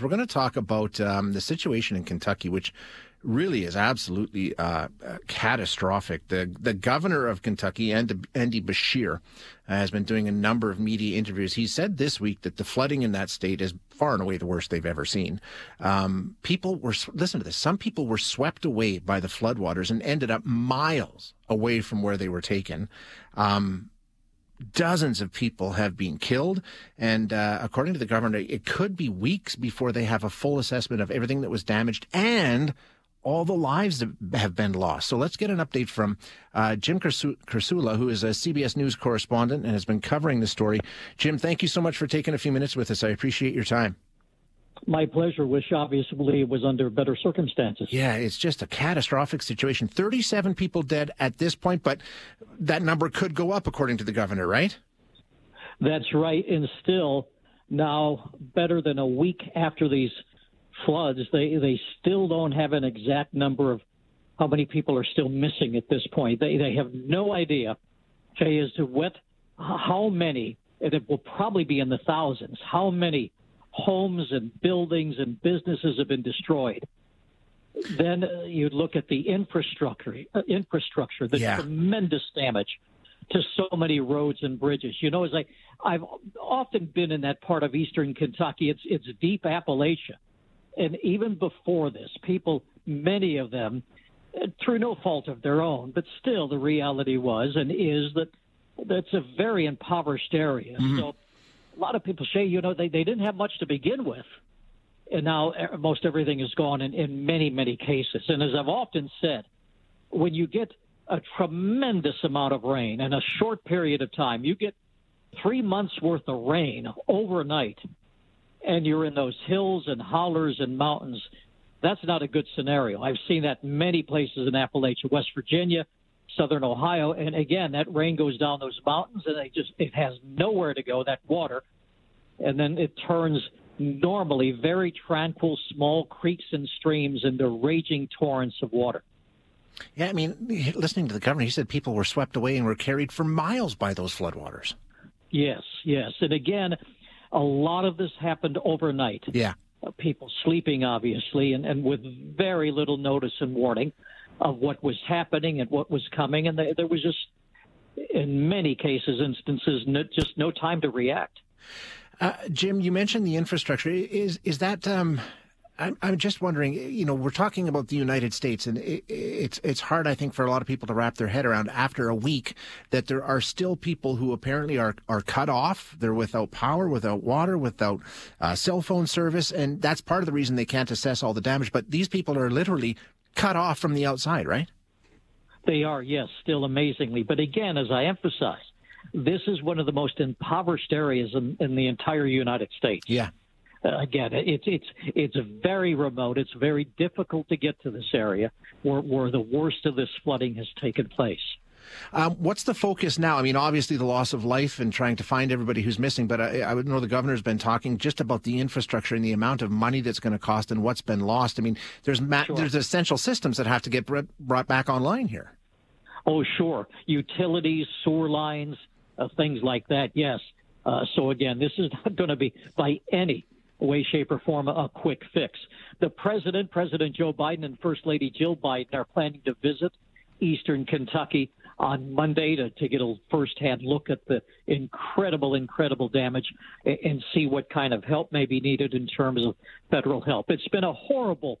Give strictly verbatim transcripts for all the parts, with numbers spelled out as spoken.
We're going to talk about um, the situation in Kentucky, which really is absolutely uh, catastrophic. The the governor of Kentucky, Andy Beshear, has been doing a number of media interviews. He said this week that the flooding in that state is far and away the worst they've ever seen. Um, people were, listen to this, some people were swept away by the floodwaters and ended up miles away from where they were taken. Um Dozens of people have been killed, and uh, according to the governor, it could be weeks before they have a full assessment of everything that was damaged and all the lives that have been lost. So let's get an update from uh, Jim Kersula, who is a C B S News correspondent and has been covering the story. Jim, thank you so much for taking a few minutes with us. I appreciate your time. My pleasure. Wish, obviously, was under better circumstances. Yeah, it's just a catastrophic situation. thirty-seven people dead at this point, but that number could go up, according to the governor, right? That's right. And still, now better than a week after these floods, they, they still don't have an exact number of how many people are still missing at this point. They, they have no idea, Jay, as to what, how many, and it will probably be in the thousands, how many homes and buildings and businesses have been destroyed. Then uh, you look at the infrastructure, uh, infrastructure, the yeah. tremendous damage to so many roads and bridges. You know, as I, I've often been in that part of eastern Kentucky, it's it's deep Appalachia. And even before this, people, many of them, uh, through no fault of their own, but still the reality was and is that that's a very impoverished area. Mm-hmm. So a lot of people say, you know, they, they didn't have much to begin with, and now most everything is gone in, in many, many cases. And as I've often said, when you get a tremendous amount of rain in a short period of time, you get three months' worth of rain overnight, and you're in those hills and hollers and mountains, that's not a good scenario. I've seen that many places in Appalachia, West Virginia, Southern Ohio, and again, that rain goes down those mountains, and it just it has nowhere to go, that water, and then it turns normally very tranquil small creeks and streams into raging torrents of water. Yeah, I mean, listening to the governor, he said people were swept away and were carried for miles by those floodwaters. Yes, yes, and again, a lot of this happened overnight. Yeah, uh, people sleeping obviously, and, and with very little notice and warning of what was happening and what was coming. And there was just, in many cases, instances, no, just no time to react. Uh, Jim, you mentioned the infrastructure. Is is that, um, I'm, I'm just wondering, you know, we're talking about the United States, and it, it's it's hard, I think, for a lot of people to wrap their head around after a week that there are still people who apparently are, are cut off. They're without power, without water, without uh, cell phone service. And that's part of the reason they can't assess all the damage. But these people are literally cut off from the outside, right? They are, yes, still amazingly. But again, as I emphasize, this is one of the most impoverished areas in, in the entire United States. Yeah. Uh, again, it's it's it's very remote. It's very difficult to get to this area where, where the worst of this flooding has taken place. Um, what's the focus now? I mean, obviously the loss of life and trying to find everybody who's missing, but I, I know the governor's been talking just about the infrastructure and the amount of money that's going to cost and what's been lost. I mean, there's ma- sure. there's essential systems that have to get brought back online here. Oh, sure. Utilities, sewer lines, uh, things like that, yes. Uh, so, again, this is not going to be by any way, shape, or form a quick fix. The president, President Joe Biden, and First Lady Jill Biden are planning to visit eastern Kentucky on Monday to, to get a firsthand look at the incredible, incredible damage and, and see what kind of help may be needed in terms of federal help. It's been a horrible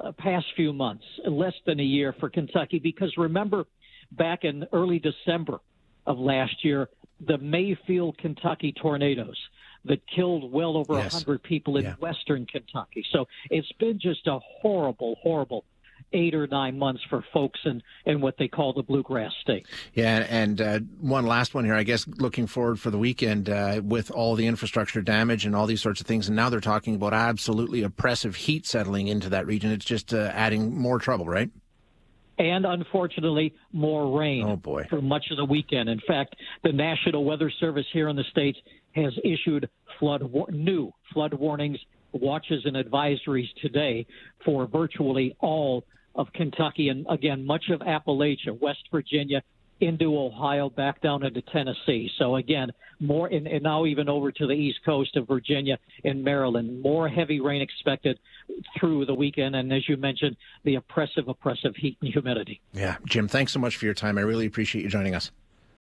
uh, past few months, less than a year for Kentucky, because remember back in early December of last year, the Mayfield, Kentucky tornadoes that killed well over yes. one hundred people in yeah. western Kentucky. So it's been just a horrible, horrible eight or nine months for folks in, in what they call the bluegrass state. Yeah, and uh, one last one here, I guess, looking forward for the weekend uh, with all the infrastructure damage and all these sorts of things, and now they're talking about absolutely oppressive heat settling into that region. It's just uh, adding more trouble, right? And unfortunately, more rain oh boy. for much of the weekend. In fact, the National Weather Service here in the States has issued flood war- new flood warnings, watches, and advisories today for virtually all of Kentucky and, again, much of Appalachia, West Virginia, into Ohio, back down into Tennessee. So, again, more in, and now even over to the east coast of Virginia and Maryland, more heavy rain expected through the weekend. And as you mentioned, the oppressive, oppressive heat and humidity. Yeah. Jim, thanks so much for your time. I really appreciate you joining us.